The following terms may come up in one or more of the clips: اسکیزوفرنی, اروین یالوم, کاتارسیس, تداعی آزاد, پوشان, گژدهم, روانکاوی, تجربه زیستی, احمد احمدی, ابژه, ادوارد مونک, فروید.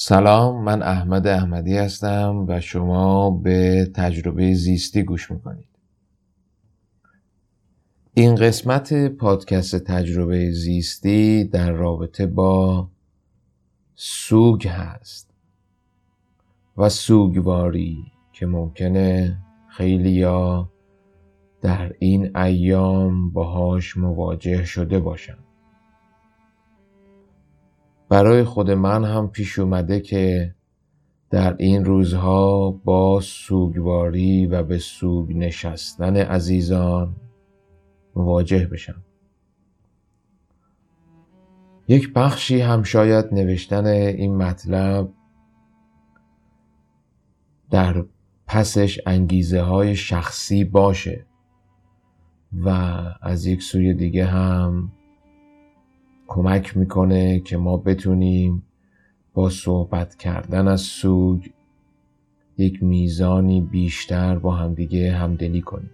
سلام، من احمد احمدی هستم و شما به تجربه زیستی گوش میکنید. این قسمت پادکست تجربه زیستی در رابطه با سوگ هست و سوگواری که ممکنه خیلیا در این ایام باهاش مواجه شده باشن. برای خود من هم پیش اومده که در این روزها با سوگواری و به سوگ نشستن عزیزان مواجه بشم. یک بخشی هم شاید نوشتن این مطلب در پسش انگیزه های شخصی باشه و از یک سوی دیگه هم کمک میکنه که ما بتونیم با صحبت کردن از سوگ یک میزانی بیشتر با همدیگه همدلی کنیم.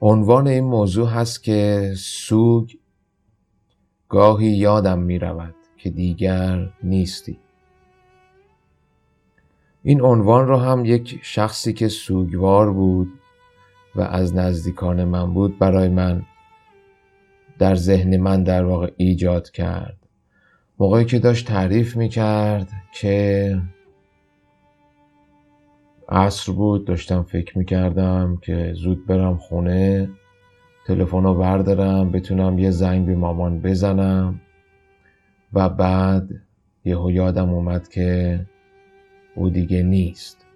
عنوان این موضوع هست که سوگ گاهی یادم میرود که دیگر نیستی. این عنوان رو هم یک شخصی که سوگوار بود و از نزدیکان من بود برای من در ذهن من در واقع ایجاد کرد. موقعی که داشت تعریف میکرد که عصر بود، داشتم فکر میکردم که زود برم خونه، تلفن رو بردارم بتونم یه زنگ به مامان بزنم و بعد یهو یادم اومد که او دیگه نیست.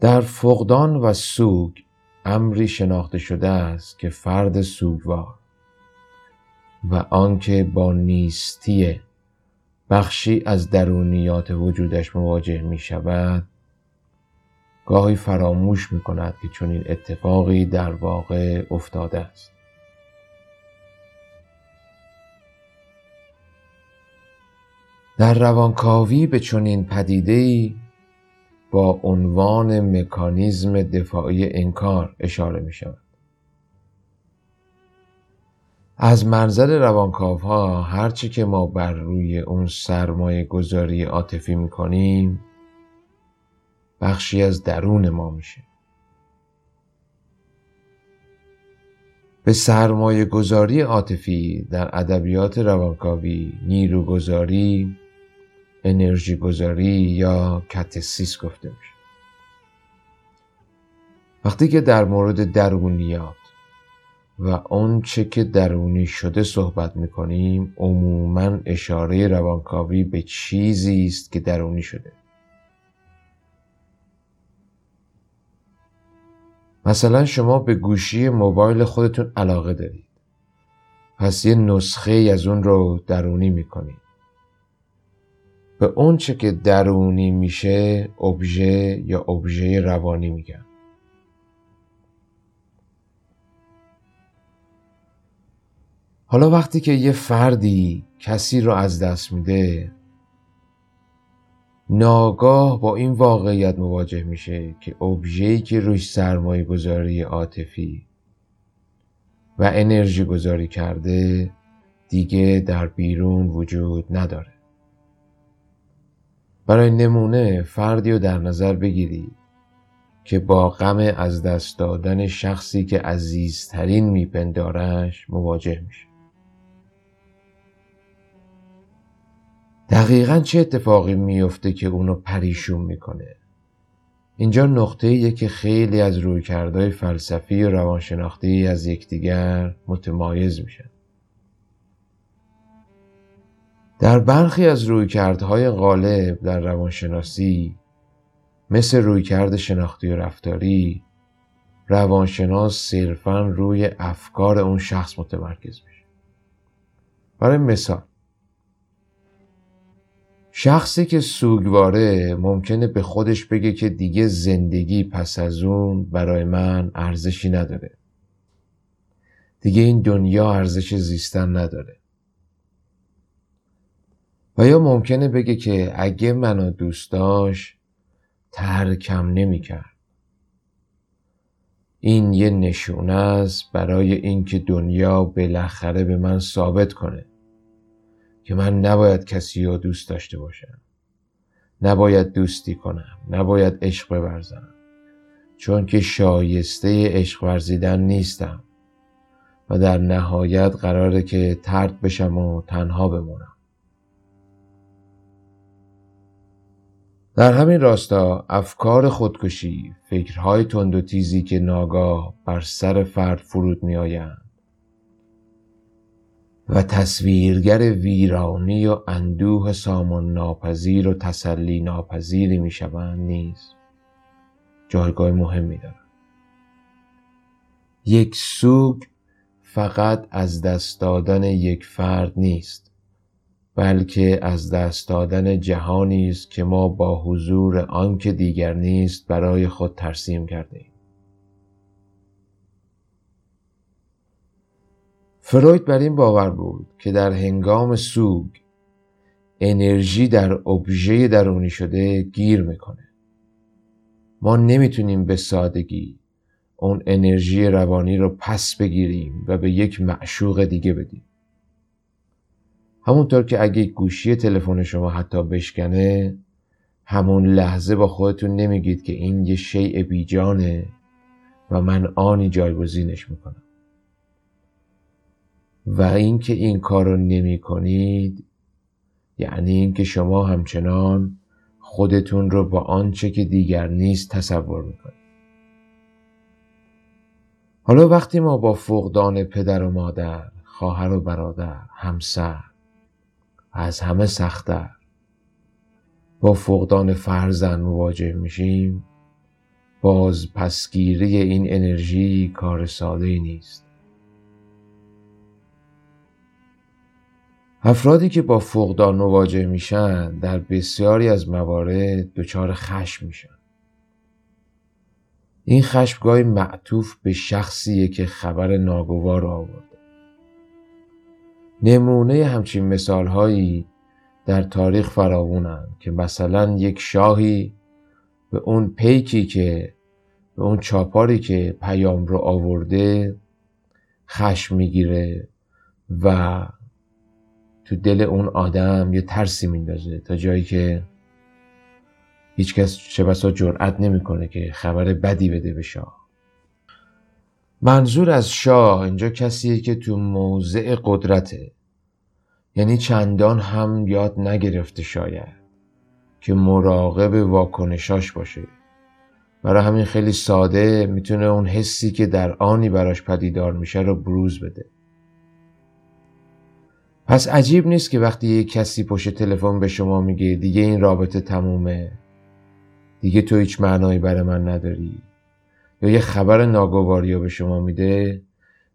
در فقدان و سوگ امری شناخته شده است که فرد سوگوار و آنکه با نیستی بخشی از درونیات وجودش مواجه می شود گاهی فراموش می کند که چنین اتفاقی در واقع افتاده است. در روانکاوی به چنین پدیده‌ای با عنوان مکانیزم دفاعی انکار اشاره می شود. از منظر روانکاوها هرچی که ما بر روی اون سرمایه گذاری عاطفی می کنیم بخشی از درون ما میشه. به سرمایه گذاری عاطفی در ادبیات روانکاوی نیروگذاری، انرژی گذاری یا کاتارسیس گفته میشه. وقتی که در مورد درونیات و اون چه که درونی شده صحبت میکنیم عموماً اشاره روانکاوی به چیزی است که درونی شده. مثلا شما به گوشی موبایل خودتون علاقه دارید، پس یه نسخه از اون رو درونی میکنید. به اون چه که درونی میشه ابژه یا ابژه روانی میگن. حالا وقتی که یه فردی کسی رو از دست میده ناگاه با این واقعیت مواجه میشه که ابژه‌ای که روش سرمایه گذاری عاطفی و انرژی گذاری کرده دیگه در بیرون وجود نداره. برای نمونه فردی رو در نظر بگیرید که با غم از دست دادن شخصی که عزیزترین میپندارش مواجه میشه. دقیقاً چه اتفاقی میفته که اونو پریشون میکنه؟ اینجا نقطه‌ایه که خیلی از رویکردهای فلسفی و روانشناختی از یکدیگر متمایز میشن. در برخی از رویکردهای غالب در روانشناسی مثل رویکرد شناختی و رفتاری روانشناس صرفاً روی افکار اون شخص متمرکز میشه. برای مثال شخصی که سوگواره ممکنه به خودش بگه که دیگه زندگی پس از اون برای من ارزشی نداره، دیگه این دنیا ارزش زیستن نداره، و یا ممکنه بگه که اگه منو دوست داشت ترکم نمی کرد. این یه نشونه است برای اینکه دنیا بالاخره به من ثابت کنه که من نباید کسی رو دوست داشته باشم، نباید دوستی کنم، نباید عشق بورزم، چون که شایسته عشق ورزیدن نیستم و در نهایت قراره که طرد بشم و تنها بمونم. در همین راستا افکار خودکشی، فکرهای تند و تیزی که ناگاه بر سر فرد فرود می آیند و تصویرگر ویرانی و اندوه سامان ناپذیر و تسلی ناپذیری می شوند نیز جایگاه مهمی دارند. یک سوگ فقط از دست دادن یک فرد نیست، بلکه از دست دادن جهانی است که ما با حضور آن که دیگر نیست برای خود ترسیم کردیم. فروید بر این باور بود که در هنگام سوگ انرژی در ابژه درونی شده گیر میکنه. ما نمیتونیم به سادگی اون انرژی روانی رو پس بگیریم و به یک معشوق دیگه بدیم. همونطور که اگه گوشی تلفن شما حتی بشکنه، همون لحظه با خودتون نمیگید که این یه شیء بیجانه و من آنی جایگزینش میکنم. و اینکه این کار رو نمی کنید یعنی اینکه شما همچنان خودتون رو با آنچه که دیگر نیست تصور میکنید. حالا وقتی ما با فقدان پدر و مادر، خواهر و برادر، همسر، از همه سخت‌تر با فقدان فرزند مواجه میشیم، باز پسگیری این انرژی کار ساده‌ای نیست. افرادی که با فقدان مواجه میشن در بسیاری از موارد دچار خشم میشن. این خشم گاهی معطوف به شخصیه که خبر ناگوار را آورد. نمونه همچین مثالهایی در تاریخ فراوانند که مثلا یک شاهی به اون پیکی که به اون چاپاری که پیام رو آورده خشم میگیره و تو دل اون آدم یه ترسی میندازه تا جایی که هیچ کس چه بسا جرئت نمیکنه که خبر بدی بده به شاه. منظور از شاه اینجا کسیه که تو موضع قدرته، یعنی چندان هم یاد نگرفته شاید که مراقب واکنشاش باشه. برای همین خیلی ساده میتونه اون حسی که در آنی براش پدیدار میشه رو بروز بده. پس عجیب نیست که وقتی یک کسی پشت تلفن به شما میگه دیگه این رابطه تمومه، دیگه تو هیچ معنایی برای من نداری، یا یه خبر ناگواری رو به شما میده،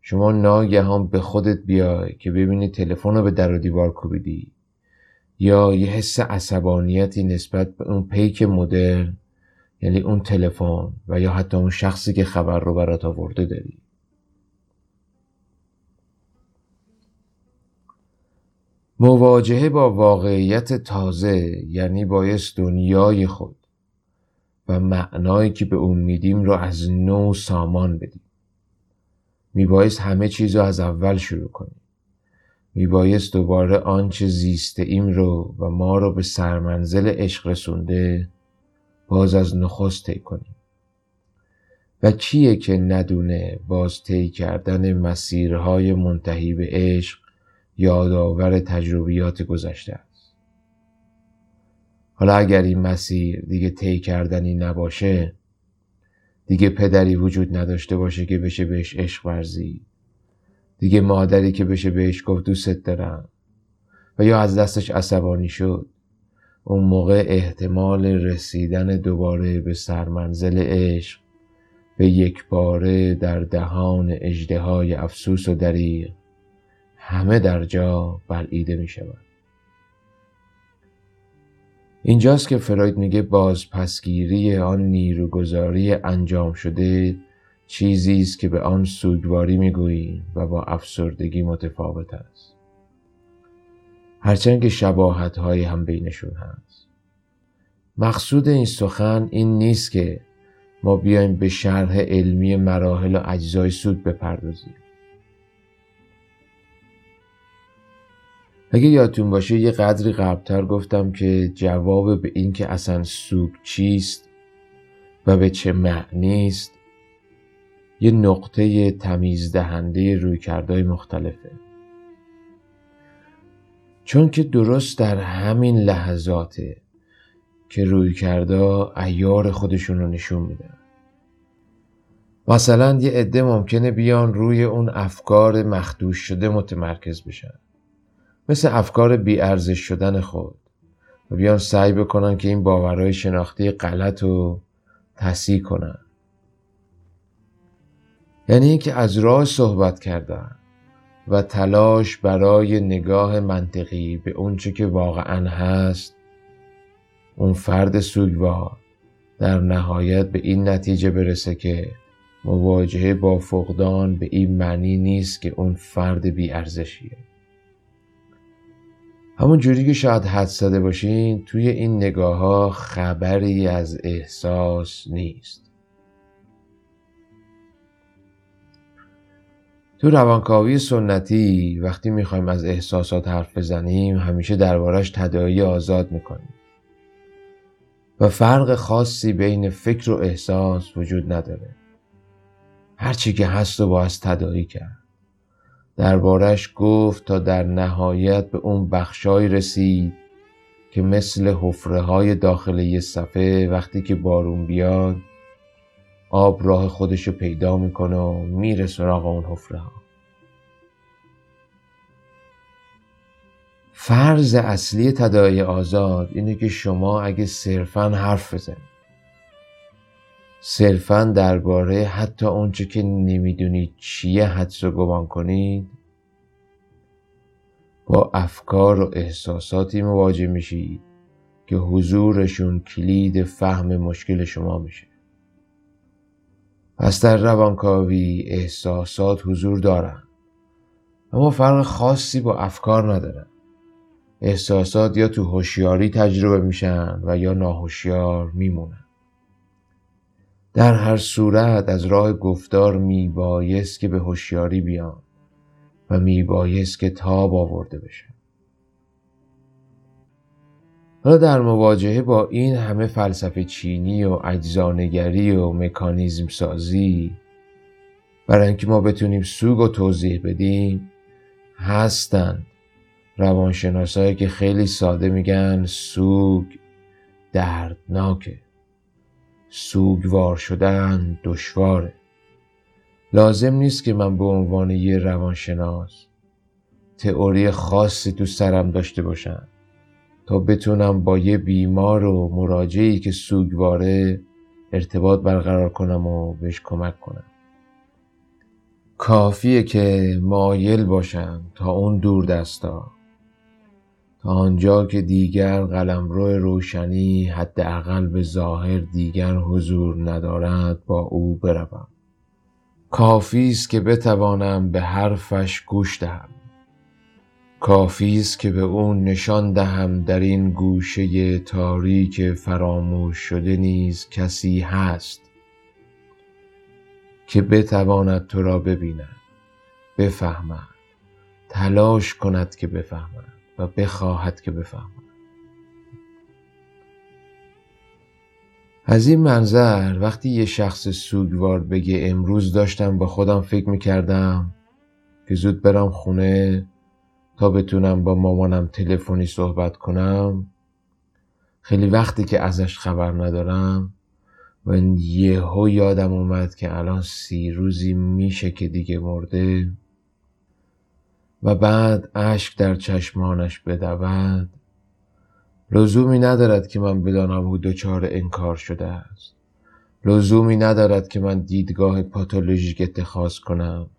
شما ناگهان به خودت بیای که ببینی تلفن رو به در و دیوار کوبیدی، یا یه حس عصبانیتی نسبت به اون پیک مدرن، یعنی اون تلفن و یا حتی اون شخصی که خبر رو برات آورده داری. مواجهه با واقعیت تازه یعنی باعث دنیای خود و معنایی که به اون میدیم رو از نو سامان بدیم. میبایست همه چیز رو از اول شروع کنیم. میبایست دوباره آنچه زیسته ایم رو و ما رو به سرمنزل عشق رسونده باز از نخست طی کنیم. و کیه که ندونه باز طی کردن مسیرهای منتهی به عشق یادآور تجربیات گذشته است. حالا اگر این مسیر دیگه طی کردنی نباشه، دیگه پدری وجود نداشته باشه که بشه بهش عشق ورزید، دیگه مادری که بشه بهش گفت دوست دارم، و یا از دستش عصبانی شد، اون موقع احتمال رسیدن دوباره به سرمنزل عشق به یک باره در دهان اژدهای افسوس و دریغ همه در جا بلعیده می شود. اینجاست که فروید میگه بازپسگیری آن نیروگذاری انجام شده چیزی است که به آن سوگواری میگوییم و با افسردگی متفاوت است، هرچند که شباهت هایی هم بینشون هست. مقصود این سخن این نیست که ما بیایم به شرح علمی مراحل و اجزای سود بپردازیم. اگه یادتون باشه یه قدری قبلتر گفتم که جواب به این که اصلا سود چیست و به چه معنی است یه نقطه تمیزدهنده رویکردهای مختلفه. چون که درست در همین لحظاته که رویکردها عیار خودشون رو نشون میدن. مثلا یه عده ممکنه بیان روی اون افکار مخدوش شده متمرکز بشن، مثل افکار بی‌ارزش شدن خود، و بیان سعی بکنن که این باورهای شناختی غلط رو تصحیح کنن. یعنی اینکه از راه صحبت کردن و تلاش برای نگاه منطقی به اون چه که واقعا هست، اون فرد سوگوار در نهایت به این نتیجه برسه که مواجهه با فقدان به این معنی نیست که اون فرد بی‌ارزشیه. همون جوری که شاید حد زده باشین، توی این نگاه ها خبری از احساس نیست. تو روانکاوی سنتی وقتی میخوایم از احساسات حرف بزنیم همیشه دربارش تداعی آزاد میکنیم و فرق خاصی بین فکر و احساس وجود نداره. هرچی که هست و باید تداعی کرد، دربارش گفت تا در نهایت به اون بخشای رسید که مثل حفره‌های داخل یه صفحه وقتی که بارون بیاد آب راه خودشو پیدا میکنه و میره سراغ اون حفره‌ها. فرض اصلی تداعی آزاد اینه که شما اگه صرفاً حرف بزنید، صرفاً درباره حتی اونچه که نمیدونید چیه حدس و گمان کنید، با افکار و احساساتی مواجه میشید که حضورشون کلید فهم مشکل شما میشه. پس در روانکاوی احساسات حضور دارن، اما فرق خاصی با افکار ندارن. احساسات یا تو هوشیاری تجربه میشن و یا ناهوشیار میمونن. در هر صورت از راه گفتار میبایست که به هوشیاری بیان و میبایست که تاب آورده بشه. حالا در مواجهه با این همه فلسفه چینی و اجزانگری و مکانیزم سازی، برای اینکه ما بتونیم سوگ و توضیح بدیم، هستن روانشناسایی که خیلی ساده میگن سوگ دردناکه، سوگوار شدن دشواره. لازم نیست که من به عنوان یه روانشناس تئوری خاصی تو سرم داشته باشم تا بتونم با یه بیمار و مراجعی که سوگواره ارتباط برقرار کنم و بهش کمک کنم. کافیه که مایل باشم تا اون دور دستا، تا آنجا که دیگر قلمرو روشنی حداقل به ظاهر دیگر حضور ندارد با او بروم. کافی است که بتوانم به حرفش گوش دهم. کافی است که به او نشان دهم در این گوشه تاریک فراموش شده نیز کسی هست که بتواند تو را ببیند، بفهمد، تلاش کند که بفهمد و بخواهد که بفهمد. از این منظر وقتی یه شخص سوگوار بگه امروز داشتم با خودم فکر میکردم که زود برم خونه تا بتونم با مامانم تلفنی صحبت کنم، خیلی وقتی که ازش خبر ندارم و یهو یادم اومد که الان 30 روزی میشه که دیگه مرده، و بعد اشک در چشمانش بدود، لزومی ندارد که من بدانم او دچار انکار شده است. لزومی ندارد که من دیدگاه پاتولوژیک اتخاذ کنم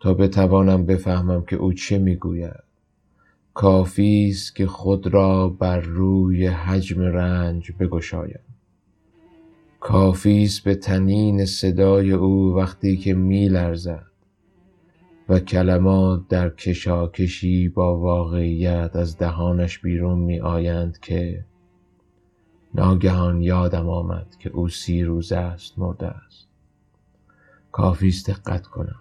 تا بتوانم بفهمم که او چه میگوید. کافی است که خود را بر روی حجم رنج بگشایم. کافی است به طنین صدای او وقتی که میلرزد و کلمات در کشاکشی با واقعیت از دهانش بیرون می آیند که ناگهان یادم آمد که او 30 روزه است مرده است. کافیست دقت کنم.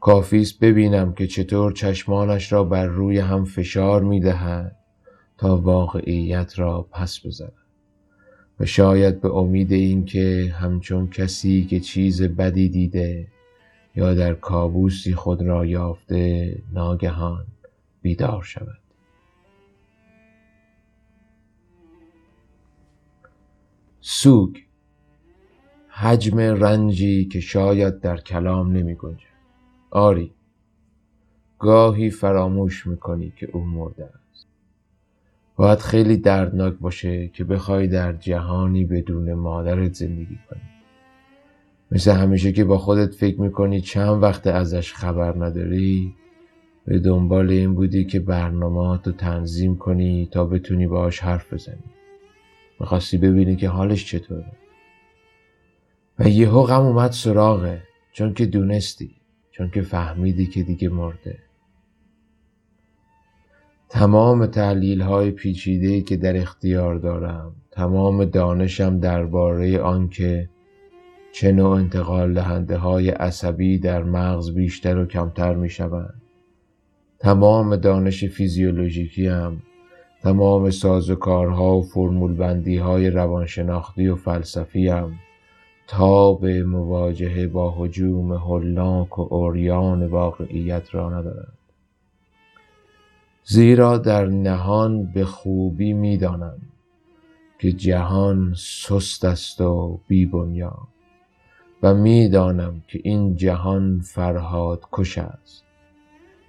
کافیست ببینم که چطور چشمانش را بر روی هم فشار می دهد تا واقعیت را پس بزند. و شاید به امید این که همچون کسی که چیز بدی دیده یا در کابوسی خود را یافته ناگهان بیدار شود. سوگ، حجم رنجی که شاید در کلام نمی گنجد. آری، گاهی فراموش میکنی که او مرده است. باید خیلی دردناک باشه که بخوای در جهانی بدون مادرت زندگی کنی. مثل همیشه که با خودت فکر میکنی چند وقت ازش خبر نداری، به دنبال این بودی که برنامه‌هاتو تنظیم کنی تا بتونی باهاش حرف بزنی. میخواستی ببینی که حالش چطوره. و یهو غم اومد سراغه، چون که دونستی، چون که فهمیدی که دیگه مرده. تمام تحلیل‌های پیچیده‌ای که در اختیار دارم، تمام دانشم درباره آن که چه نوع انتقال دهنده‌های عصبی در مغز بیشتر و کمتر می‌شوند، تمام دانش فیزیولوژیکیم، تمام سازوکارها و فرمولبندی‌های روانشناختی و فلسفیم تا به مواجهه با هجوم هولناک و عریان واقعیت را ندارد. زیرا در نهان به خوبی می‌دانم که جهان سست است و بی‌بنیان، و می‌دانم که این جهان فرهادکش است.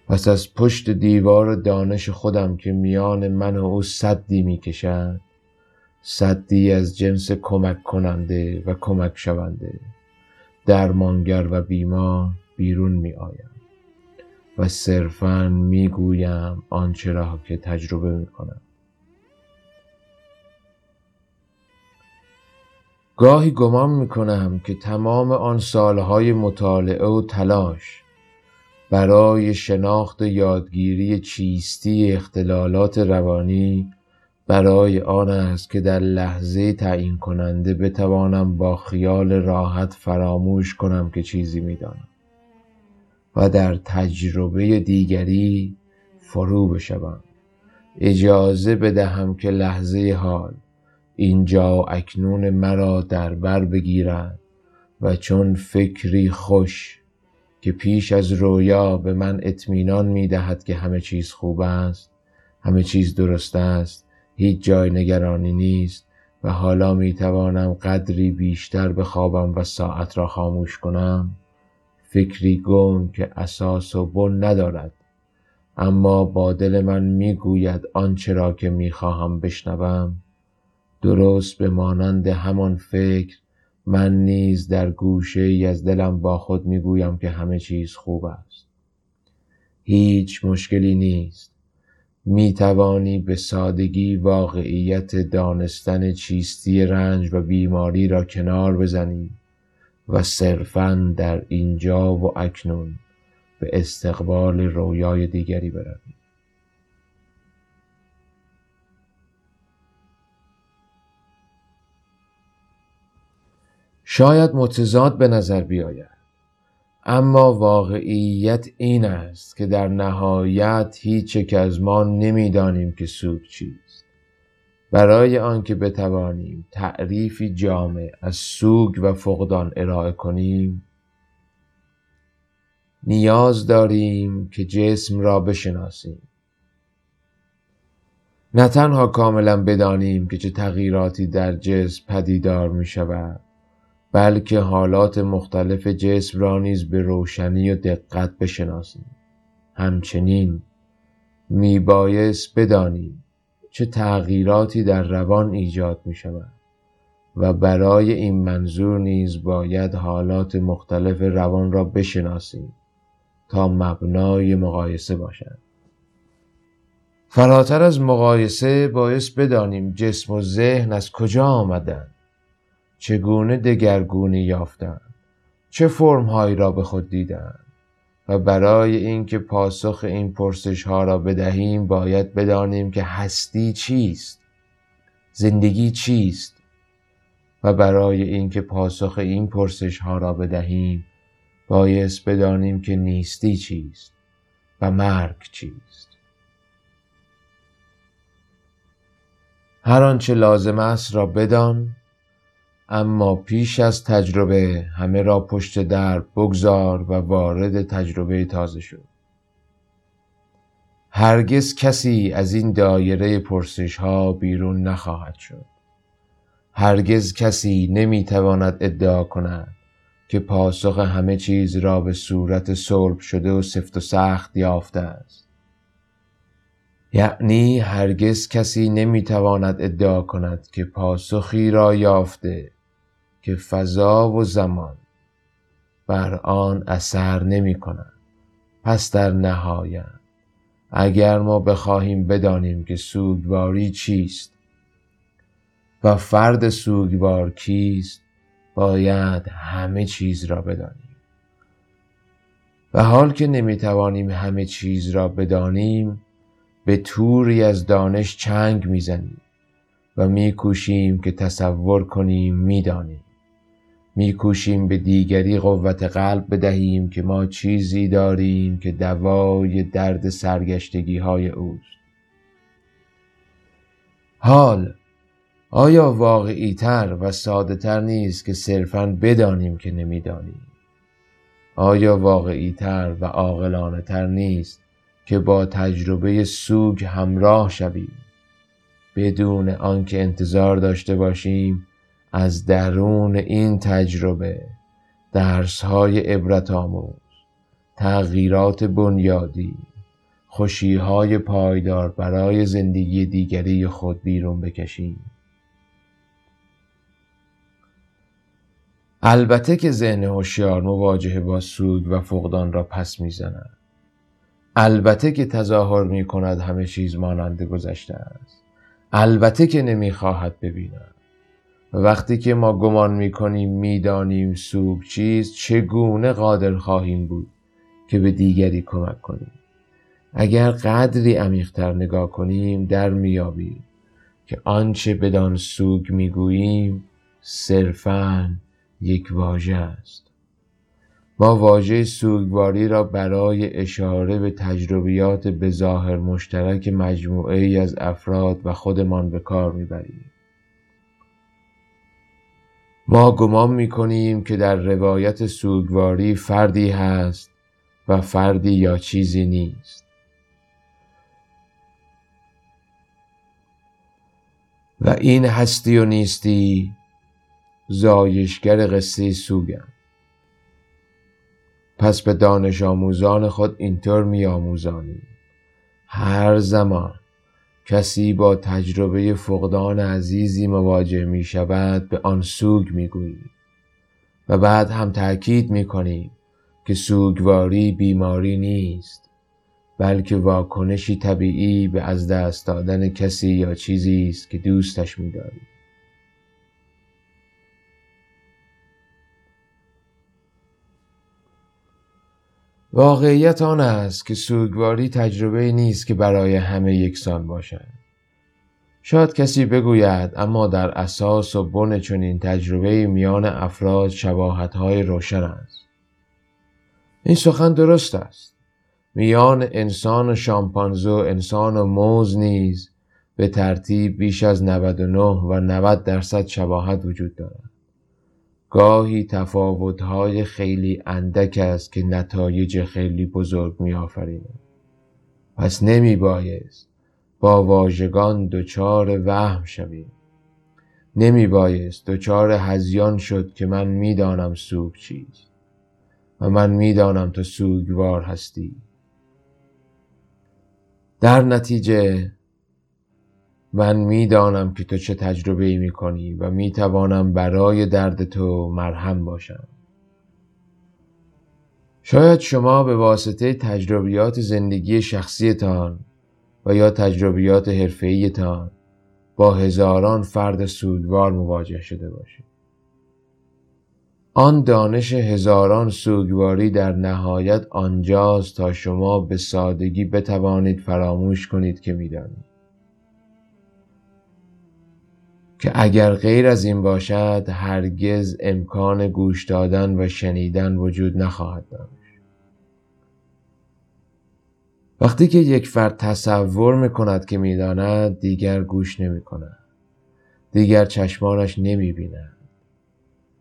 پس از پشت دیوار دانش خودم که میان من و او سدی می‌کشد، سدی از جنس کمک کننده و کمک شونده، درمانگر و بیمار، بیرون می آیم و صرفاً می گویم آنچه را که تجربه می کنم. گاهی گمان می کنم که تمام آن سالهای مطالعه و تلاش برای شناخت یادگیری چیستی اختلالات روانی برای آن است که در لحظه تعیین کننده بتوانم با خیال راحت فراموش کنم که چیزی میدانم و در تجربه دیگری فرو بشوم. اجازه بدهم که لحظه حال، اینجا و اکنون مرا در بر بگیرد و چون فکری خوش که پیش از رویا به من اطمینان میدهد که همه چیز خوب است، همه چیز درست است، هیچ جای نگرانی نیست و حالا می توانم قدری بیشتر بخوابم و ساعت را خاموش کنم، فکری گم که اساس و بن ندارد اما با دل من می گوید آنچه را که می خواهم بشنوم، درست به مانند همان فکر من نیز در گوشه ای از دلم با خود می گویم که همه چیز خوب است، هیچ مشکلی نیست، می توانی به سادگی واقعیت دانستن چیستی رنج و بیماری را کنار بزنی و صرفاً در اینجا و اکنون به استقبال رویای دیگری بروی. شاید متضاد به نظر بیاید، اما واقعیت این است که در نهایت هیچ یک از ما نمی‌دانیم که سوگ چیست. برای آنکه بتوانیم تعریفی جامع از سوگ و فقدان ارائه کنیم، نیاز داریم که جسم را بشناسیم. نه تنها کاملا بدانیم که چه تغییراتی در جسم پدیدار می‌شود، بلکه حالات مختلف جسم را نیز به روشنی و دقت بشناسیم. همچنین میبایست بدانیم چه تغییراتی در روان ایجاد می شود و برای این منظور نیز باید حالات مختلف روان را بشناسیم تا مبنای مقایسه باشد. فراتر از مقایسه بایست بدانیم جسم و ذهن از کجا آمدند، چگونه دگرگونی یافتند، چه فرم‌هایی را به خود دیدند و برای اینکه پاسخ این پرسش‌ها را بدهیم باید بدانیم که هستی چیست، زندگی چیست؟ و برای اینکه پاسخ این پرسش ها را بدهیم بایست بدانیم که نیستی چیست و مرگ چیست. هر آنچه لازم است را بدان، اما پیش از تجربه همه را پشت در بگذار و وارد تجربه تازه شو. هرگز کسی از این دایره پرسش ها بیرون نخواهد شد. هرگز کسی نمیتواند ادعا کند که پاسخ همه چیز را به صورت سلب شده و سفت و سخت یافته است. یعنی هرگز کسی نمیتواند ادعا کند که پاسخی را یافته که فضا و زمان بر آن اثر نمی کند. پس در نهایت اگر ما بخواهیم بدانیم که سوگواری چیست و فرد سوگوار کیست، باید همه چیز را بدانیم. و حال که نمیتوانیم همه چیز را بدانیم، به توری از دانش چنگ میزنیم و میکوشیم که تصور کنیم میدانیم. میکوشیم به دیگری قوت قلب بدهیم که ما چیزی داریم که دوای درد سرگشتگی های اوست. حال آیا واقعی تر و ساده تر نیست که صرفاً بدانیم که نمیدانیم؟ آیا واقعی تر و عاقلانه تر نیست که با تجربه سوگ همراه شویم، بدون آنکه انتظار داشته باشیم از درون این تجربه درس‌های عبرت‌آموز، تغییرات بنیادی، خوشی‌های پایدار برای زندگی دیگری خود بیرون بکشیم؟ البته که ذهن هوشیار مواجهه با سوگ و فقدان را پس می‌زند. البته که تظاهر می کند همه چیز مانند گذشته است. البته که نمی خواهد ببیند. وقتی که ما گمان می کنیم می دانیم سوگ چیست، چگونه قادر خواهیم بود که به دیگری کمک کنیم؟ اگر قدری عمیق‌تر نگاه کنیم در می‌یابیم که آنچه بدان سوگ می گوییم صرفاً یک واژه است. ما واژه سوگواری را برای اشاره به تجربیات بظاهر مشترک مجموعه‌ای از افراد و خودمان به کار میبریم. ما گمان میکنیم که در روایت سوگواری فردی هست و فردی یا چیزی نیست. و این هستی و نیستی زایشگر قصه سوگند. پس به دانش آموزان خود اینطور می‌آموزانیم. هر زمان کسی با تجربه فقدان عزیزی مواجه می شود به آن سوگ می گوییم و بعد هم تأکید می کنیم که سوگواری بیماری نیست، بلکه واکنشی طبیعی به از دست دادن کسی یا چیزی است که دوستش می داریم. واقعیت آن است که سوگواری تجربه نیست که برای همه یکسان باشد. شاید کسی بگوید اما در اساس و بن چنین تجربه میان افراد شباهت‌های روشن است. این سخن درست است. میان انسان و شامپانزه و انسان و موز نیز به ترتیب بیش از 99 و 90% شباهت وجود دارد. گاهی تفاوت‌های خیلی اندک است که نتایج خیلی بزرگ می‌آفریند. پس نمی‌بایست با واژگان دچار وهم شویم. نمی‌بایست دچار هذیان شد که من می‌دانم سوگ چیست و من می‌دانم تو سوگوار هستی. در نتیجه من میدانم که تو چه تجربه‌ای میکنی و میتوانم برای درد تو مرهم باشم. شاید شما به واسطه تجربیات زندگی شخصیتان و یا تجربیات حرفه‌ایتان با هزاران فرد سوگوار مواجه شده باشید. آن دانش هزاران سوگواری در نهایت آنجاست تا شما به سادگی بتوانید فراموش کنید که میدانید. که اگر غیر از این باشد هرگز امکان گوش دادن و شنیدن وجود نخواهد داشت. وقتی که یک فرد تصور میکند که میداند، دیگر گوش نمیکند، دیگر چشمانش نمیبیند،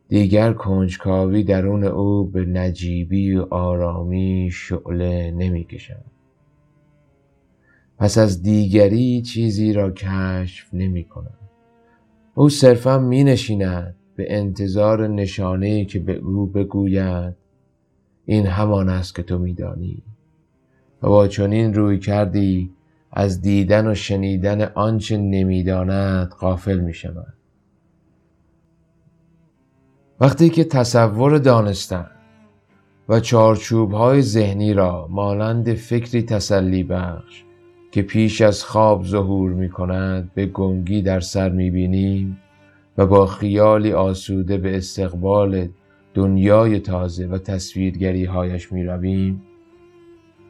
دیگر کنجکاوی درون او به نجیبی و آرامی شعله نمیکشد. پس از دیگری چیزی را کشف نمیکند. او صرفا مینشیند به انتظار نشانه‌ای که به او بگوید این همان است که تو میدانی. و با چنین روی کردی از دیدن و شنیدن آنچه نمیداند غافل می شود. وقتی که تصور دانستن و چارچوب‌های ذهنی را مانند فکری تسلی بخش که پیش از خواب ظهور می کند به گنگی در سر می بینیم و با خیالی آسوده به استقبال دنیای تازه و تصویرگری هایش می رویم،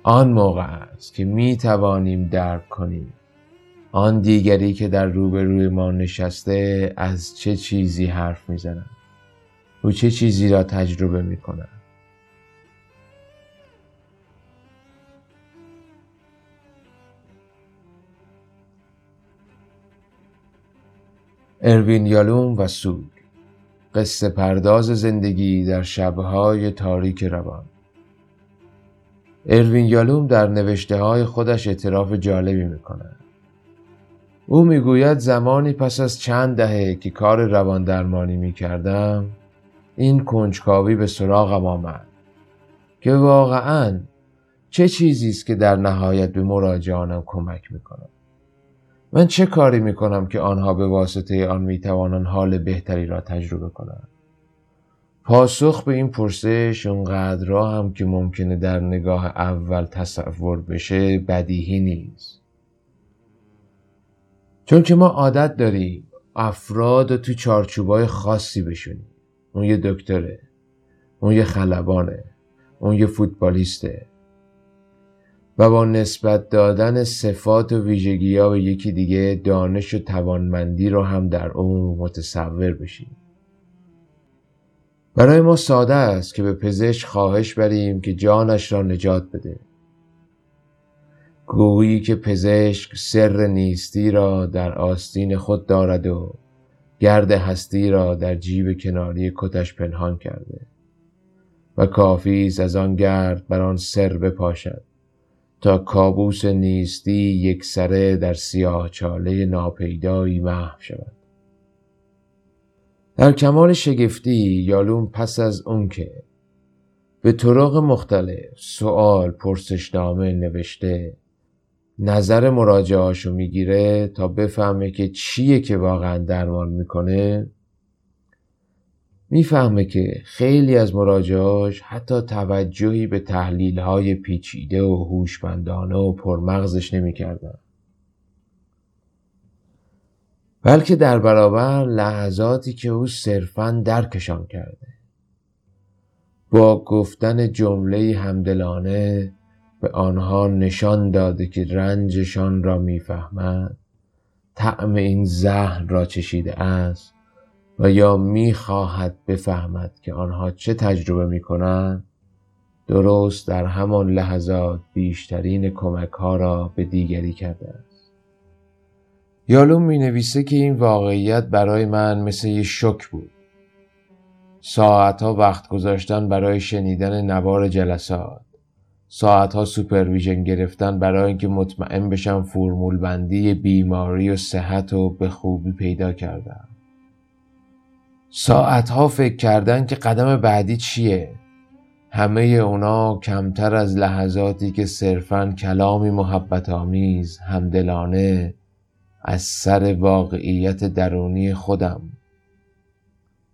آن موقع است که می توانیم درک کنیم آن دیگری که در روبروی ما نشسته از چه چیزی حرف می زند و چه چیزی را تجربه می کند. اروین یالوم و سوگ، قصه پرداز زندگی در شبهای تاریک روان. اروین یالوم در نوشته‌های خودش اعتراف جالبی می‌کند. او می‌گوید زمانی پس از چند دهه که کار رواندرمانی می‌کردم، این کنجکاوی به سراغم آمد که واقعاً چه چیزی است که در نهایت به مراجعانم کمک می‌کند. من چه کاری می‌کنم که آنها به واسطه آن می‌توانند حال بهتری را تجربه کنند؟ پاسخ به این پرسش اونقدر را هم که ممکنه در نگاه اول تصور بشه بدیهی نیست. چون که ما عادت داریم افراد رو تو چارچوبای خاصی بشونیم. اون یه دکتره، اون یه خلبانه، اون یه فوتبالیسته. و با نسبت دادن صفات و ویژگی‌ها به یکی دیگه دانش و توانمندی رو هم در اون متصور بشیم. برای ما ساده است که به پزشک خواهش بریم که جانش را نجات بده. گویی که پزشک سر نیستی را در آستین خود دارد و گرد هستی را در جیب کناری کتش پنهان کرده و کافی است از آن گرد بر آن سر بپاشد تا کابوس نیستی یک سره در سیاه‌چاله ناپیدایی محو شود. در کمال شگفتی یالوم پس از اون که به طرق مختلف سوال پرسشنامه نوشته نظر مراجعهاشو میگیره تا بفهمه که چیه که واقعا درمان میکنه، میفهمه که خیلی از مراجعهاش حتی توجهی به تحلیل‌های پیچیده و هوشمندانه و پرمغزش نمیکردن، بلکه در برابر لحظاتی که او صرفاً درکشان کرده با گفتن جمله‌ای همدلانه به آنها نشان داده که رنجشان را می‌فهمد، طعم این زهر را چشیده است و یا می‌خواهد بفهمد که آنها چه تجربه می‌کنند. درست در همان لحظات بیشترین کمک‌ها را به دیگری کرده. یالوم می‌نویسه که این واقعیت برای من مثل یه شوک بود. ساعت‌ها وقت گذاشتن برای شنیدن نوار جلسات، ساعت‌ها سوپرویژن گرفتن برای اینکه مطمئن بشم فرمول بندی بیماری و صحت رو به خوبی پیدا کردم. ساعت‌ها فکر کردن که قدم بعدی چیه؟ همه اونا کمتر از لحظاتی که صرفاً کلامی محبت‌آمیز، همدلانه از سر واقعیت درونی خودم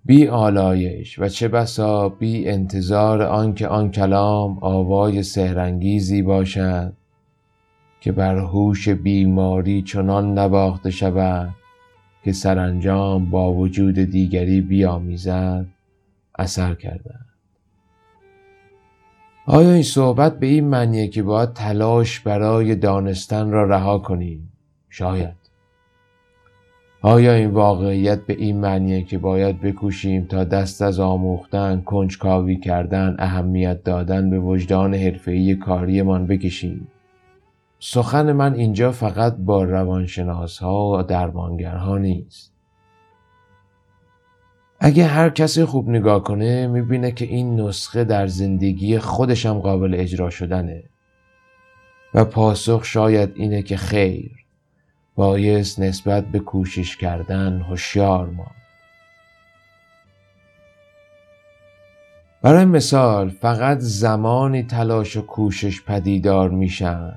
بی آلایش و چه بسا بی انتظار آنکه آن کلام آوای سحرانگیزی باشد که بر هوش بیماری چنان نواخته شود که سرانجام با وجود دیگری بیامیزد اثر کرده. آیا این صحبت به این معنیه که باید تلاش برای دانستن را رها کنیم؟ شاید. آیا این واقعیت به این معنیه که باید بکوشیم تا دست از آموختن، کنجکاوی کردن، اهمیت دادن به وجدان حرفه‌ای کاریمان بکشیم؟ سخن من اینجا فقط با روانشناس‌ها و درمانگرها نیست. اگه هر کسی خوب نگاه کنه میبینه که این نسخه در زندگی خودش هم قابل اجرا شدنه و پاسخ شاید اینه که خیر، بایست نسبت به کوشش کردن هوشیار ماند. برای مثال فقط زمانی تلاش و کوشش پدیدار میشن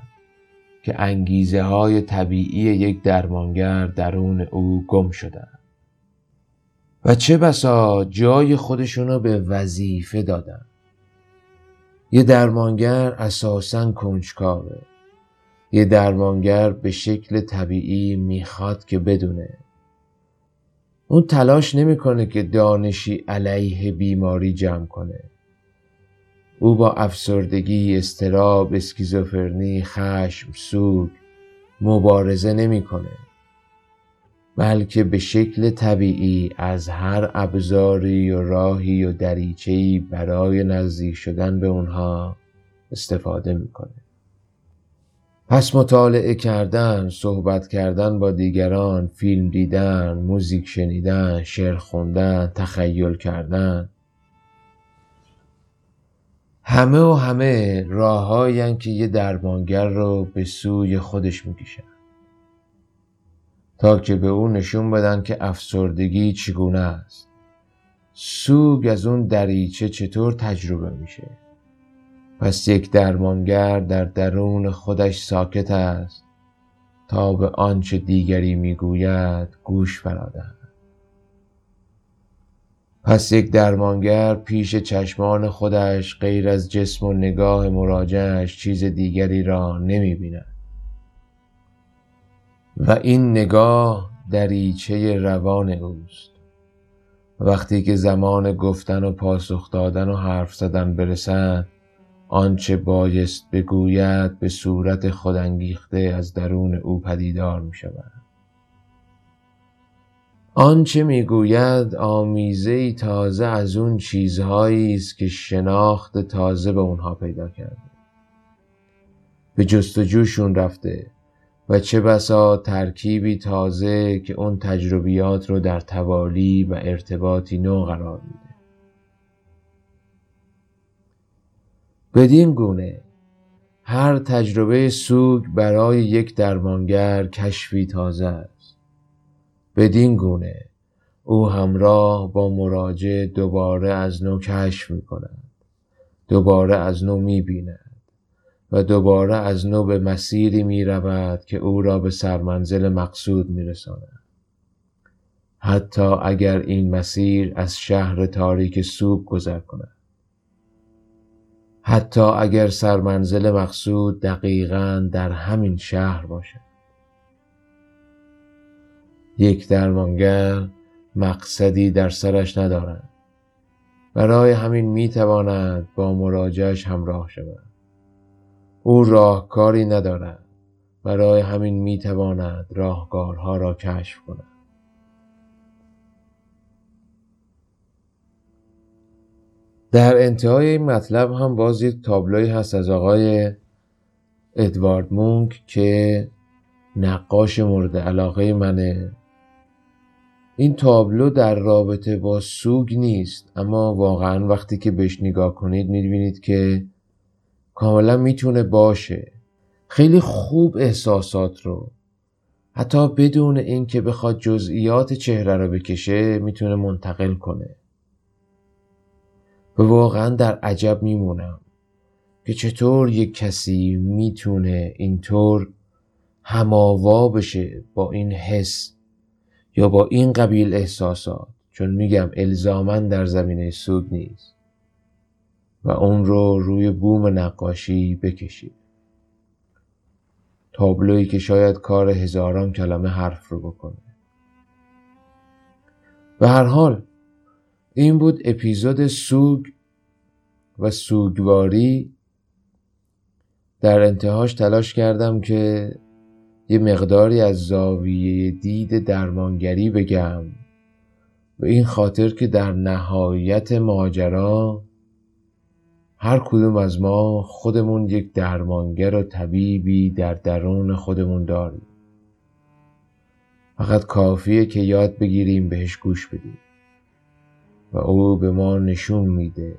که انگیزه های طبیعی یک درمانگر درون او گم شدن و چه بسا جای خودشونو به وظیفه دادن. یه درمانگر اساساً کنجکاوه. یه درمانگر به شکل طبیعی میخواد که بدونه. اون تلاش نمیکنه که دانشی علیه بیماری جمع کنه. او با افسردگی، اضطراب، اسکیزوفرنی، خشم، سوگ مبارزه نمیکنه، بلکه به شکل طبیعی از هر ابزاری و راهی و دریچه‌ای برای نزدیک شدن به اونها استفاده میکنه. پس مطالعه کردن، صحبت کردن با دیگران، فیلم دیدن، موزیک شنیدن، شعر خوندن، تخیل کردن، همه راه‌هایی هستند که یه درمانگر رو به سوی خودش میکشن تا که به اون نشون بدن که افسردگی چگونه است، سوگ از اون دریچه چطور تجربه میشه. پس یک درمانگر در درون خودش ساکت است تا به آنچه دیگری میگوید گوش فرادهد. پس یک درمانگر پیش چشمان خودش غیر از جسم و نگاه مراجعش چیز دیگری را نمیبیند و این نگاه دریچه روان اوست. وقتی که زمان گفتن و پاسخ دادن و حرف زدن برسد، آنچه بایست بگوید به صورت خودانگیخته از درون او پدیدار می شود. آنچه می گوید آمیزه‌ای تازه از اون چیزهایی است که شناخت تازه به اونها پیدا کرده، به جستجوشون رفته و چه بسا ترکیبی تازه که اون تجربیات رو در توالی و ارتباطی نو قرار میده. بدین گونه هر تجربه سوگ برای یک درمانگر کشفی تازه است. بدین گونه او همراه با مراجع دوباره از نو کشف میکند، دوباره از نو میبیند و دوباره از نو به مسیری می رود که او را به سرمنزل مقصود می رساند. حتی اگر این مسیر از شهر تاریک سوگ گذر کند، حتی اگر سرمنزل مقصود دقیقاً در همین شهر باشد. یک درمانگر مقصدی در سرش ندارد، برای همین می تواند با مراجعش همراه شود. او راهکاری ندارد، برای همین میتواند راهکارها را کشف کند. در انتهای این مطلب هم باز یک تابلویی هست از آقای ادوارد مونک که نقاش مورد علاقه منه. این تابلو در رابطه با سوگ نیست، اما واقعا وقتی که بهش نگاه کنید میبینید که کاملا میتونه باشه. خیلی خوب احساسات رو حتی بدون اینکه بخواد جزئیات چهره رو بکشه میتونه منتقل کنه. و واقعا در عجب میمونم که چطور یک کسی میتونه اینطور هماوا بشه با این حس یا با این قبیل احساسات، چون میگم الزاماً در زمینه سوگ نیست، و اون رو روی بوم نقاشی بکشید. تابلویی که شاید کار هزاران کلمه حرف رو بکنه. به هر حال این بود اپیزود سوگ و سوگواری. در انتهاش تلاش کردم که یه مقداری از زاویه دید درمانگری بگم، به این خاطر که در نهایت ماجرا هر کدوم از ما خودمون یک درمانگر و طبیبی در درون خودمون داریم. فقط کافیه که یاد بگیریم بهش گوش بدیم و او به ما نشون میده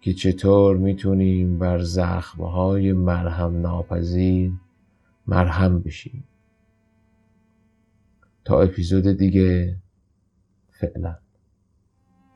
که چطور میتونیم بر زخمهای مرهم ناپذیر مرهم بشیم. تا اپیزود دیگه، فعلا.